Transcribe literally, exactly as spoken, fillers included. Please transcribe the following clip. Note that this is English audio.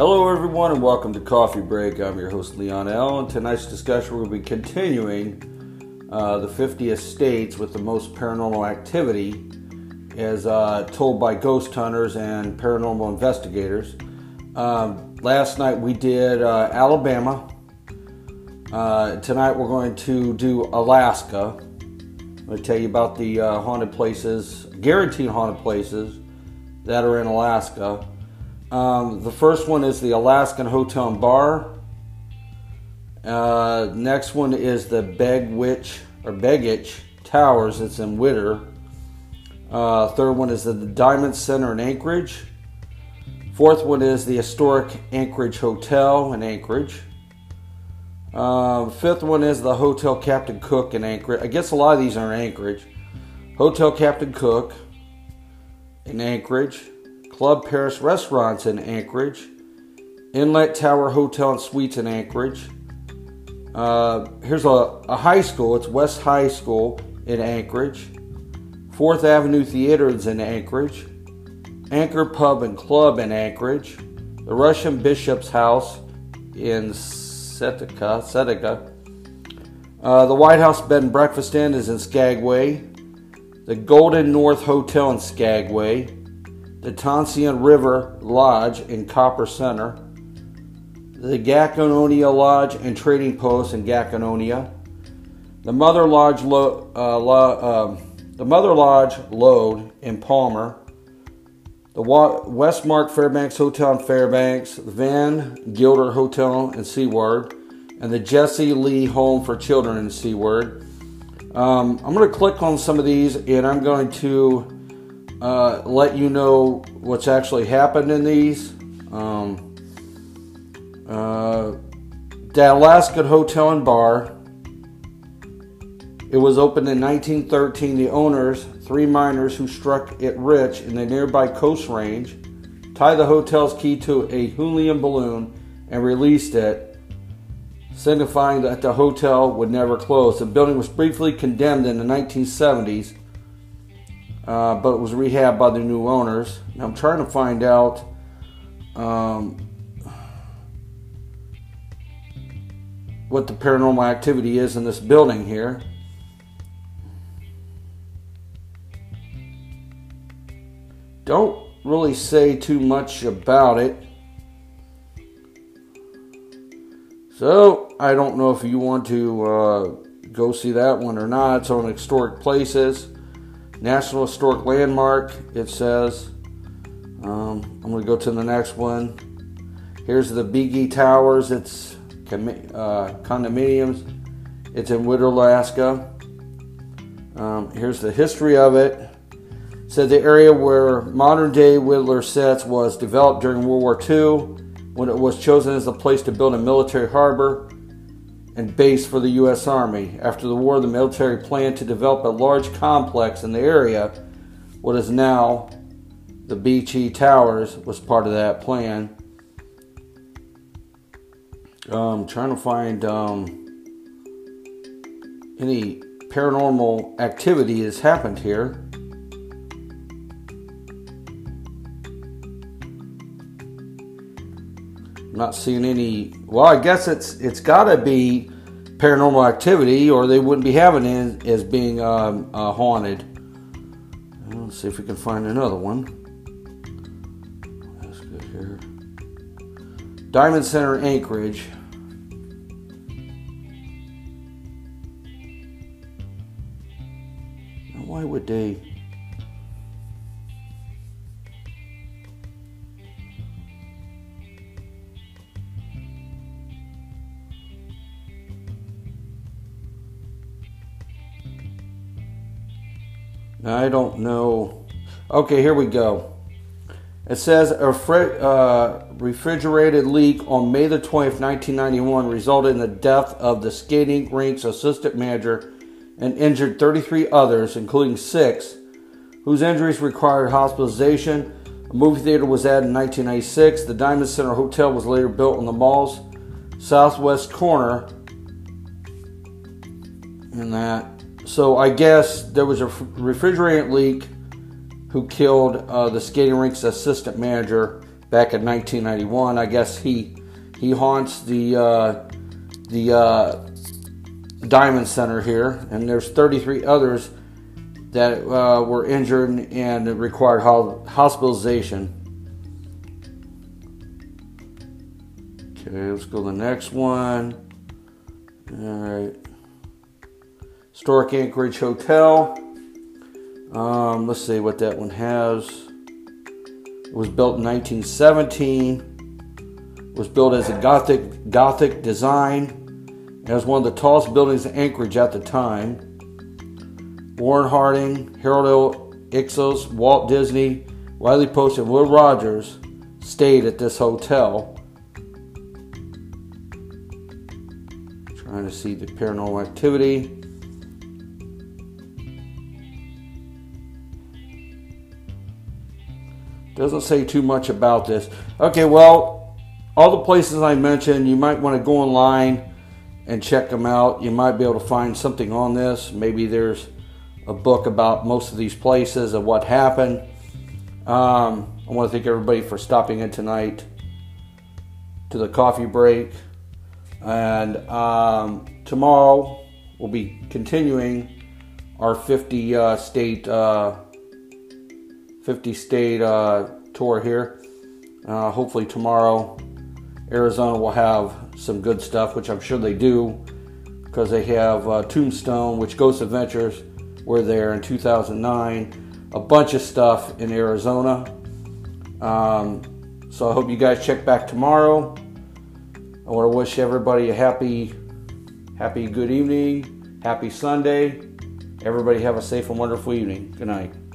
Hello everyone and welcome to Coffee Break. I'm your host Leon L. In tonight's discussion we're going to be continuing uh, the fiftieth states with the most paranormal activity as uh, told by ghost hunters and paranormal investigators. Um, last night we did uh, Alabama. Uh, tonight we're going to do Alaska. I'm going to tell you about the uh, haunted places, guaranteed haunted places that are in Alaska. Um, the first one is the Alaskan Hotel and Bar. Uh, next one is the Begich or Begich Towers. It's in Whittier. Uh, third one is the Diamond Center in Anchorage. Fourth one is the Historic Anchorage Hotel in Anchorage. Uh, fifth one is the Hotel Captain Cook in Anchorage. I guess a lot of these are in Anchorage. Hotel Captain Cook in Anchorage. Club Paris Restaurants in Anchorage, Inlet Tower Hotel and Suites in Anchorage. Uh, here's a, a high school. It's West High School in Anchorage. fourth Avenue Theater is in Anchorage. Anchor Pub and Club in Anchorage. The Russian Bishop's House in Setica. Setica. Uh, the White House Bed and Breakfast Inn is in Skagway. The Golden North Hotel in Skagway. The Tonsian River Lodge in Copper Center, the Gacononia Lodge and Trading Post in Gacononia, the Mother Lodge Lo- uh, Lo- uh, the Mother Lodge Lode in Palmer, the Wa- Westmark Fairbanks Hotel in Fairbanks, the Van Gilder Hotel in Seward, and the Jesse Lee Home for Children in Seward. Um, I'm going to click on some of these, and I'm going to Uh, let you know what's actually happened in these. Um, uh, the Alaskan Hotel and Bar. It was opened in nineteen thirteen. The owners, three miners who struck it rich in the nearby coast range, tied the hotel's key to a helium balloon and released it, signifying that the hotel would never close. The building was briefly condemned in the nineteen seventies. Uh, but it was rehabbed by the new owners. Now I'm trying to find out. Um, what the paranormal activity is in this building here. Don't really say too much about it. So I don't know if you want to uh, go see that one or not. It's on Historic Places. National Historic Landmark, it says. Um, I'm going to go to the next one. Here's the Begich Towers. It's uh, condominiums. It's in Whittier, Alaska. Um, here's the history of it. It said the area where modern-day Whittier sits was developed during World War Two when it was chosen as a place to build a military harbor and base for the U S Army. After the war, the military planned to develop a large complex in the area. What is now the Begich Towers was part of that plan. Um, trying to find um, any paranormal activity that's happened here. Not seeing any. Well, I guess it's it's got to be paranormal activity, or they wouldn't be having it as being um, uh, haunted. Let's see if we can find another one. That's good here. Diamond Center in Anchorage. Now, why would they? I don't know. Okay, here we go. It says a fr- uh, refrigerated leak on May the twentieth, nineteen ninety-one resulted in the death of the skating rink's assistant manager and injured thirty-three others, including six, whose injuries required hospitalization. A movie theater was added in nineteen ninety-six. The Diamond Center Hotel was later built on the mall's southwest corner. And that... So I guess there was a refrigerant leak who killed uh, the skating rink's assistant manager back in nineteen ninety-one. I guess he he haunts the uh, the uh, Diamond Center here, and there's thirty-three others that uh, were injured and required ho- hospitalization. Okay, let's go to the next one. All right. Historic Anchorage Hotel. Um, let's see what that one has. It was built in nineteen seventeen. It was built as a Gothic Gothic design. It was one of the tallest buildings in Anchorage at the time. Warren Harding, Harold O. Ixos, Walt Disney, Wiley Post, and Will Rogers stayed at this hotel. Trying to see the paranormal activity. Doesn't say too much about this. Okay, well, all the places I mentioned, you might want to go online and check them out. You might be able to find something on this. Maybe there's a book about most of these places and what happened. Um, I want to thank everybody for stopping in tonight to the coffee break. And um, tomorrow we'll be continuing our fifty uh, state uh, fifty state uh, tour here. Uh, hopefully tomorrow Arizona will have some good stuff, which I'm sure they do, because they have uh, Tombstone, which Ghost Adventures were there in two thousand nine. A bunch of stuff in Arizona. Um, so I hope you guys check back tomorrow. I want to wish everybody a happy, happy good evening, happy Sunday. Everybody have a safe and wonderful evening. Good night.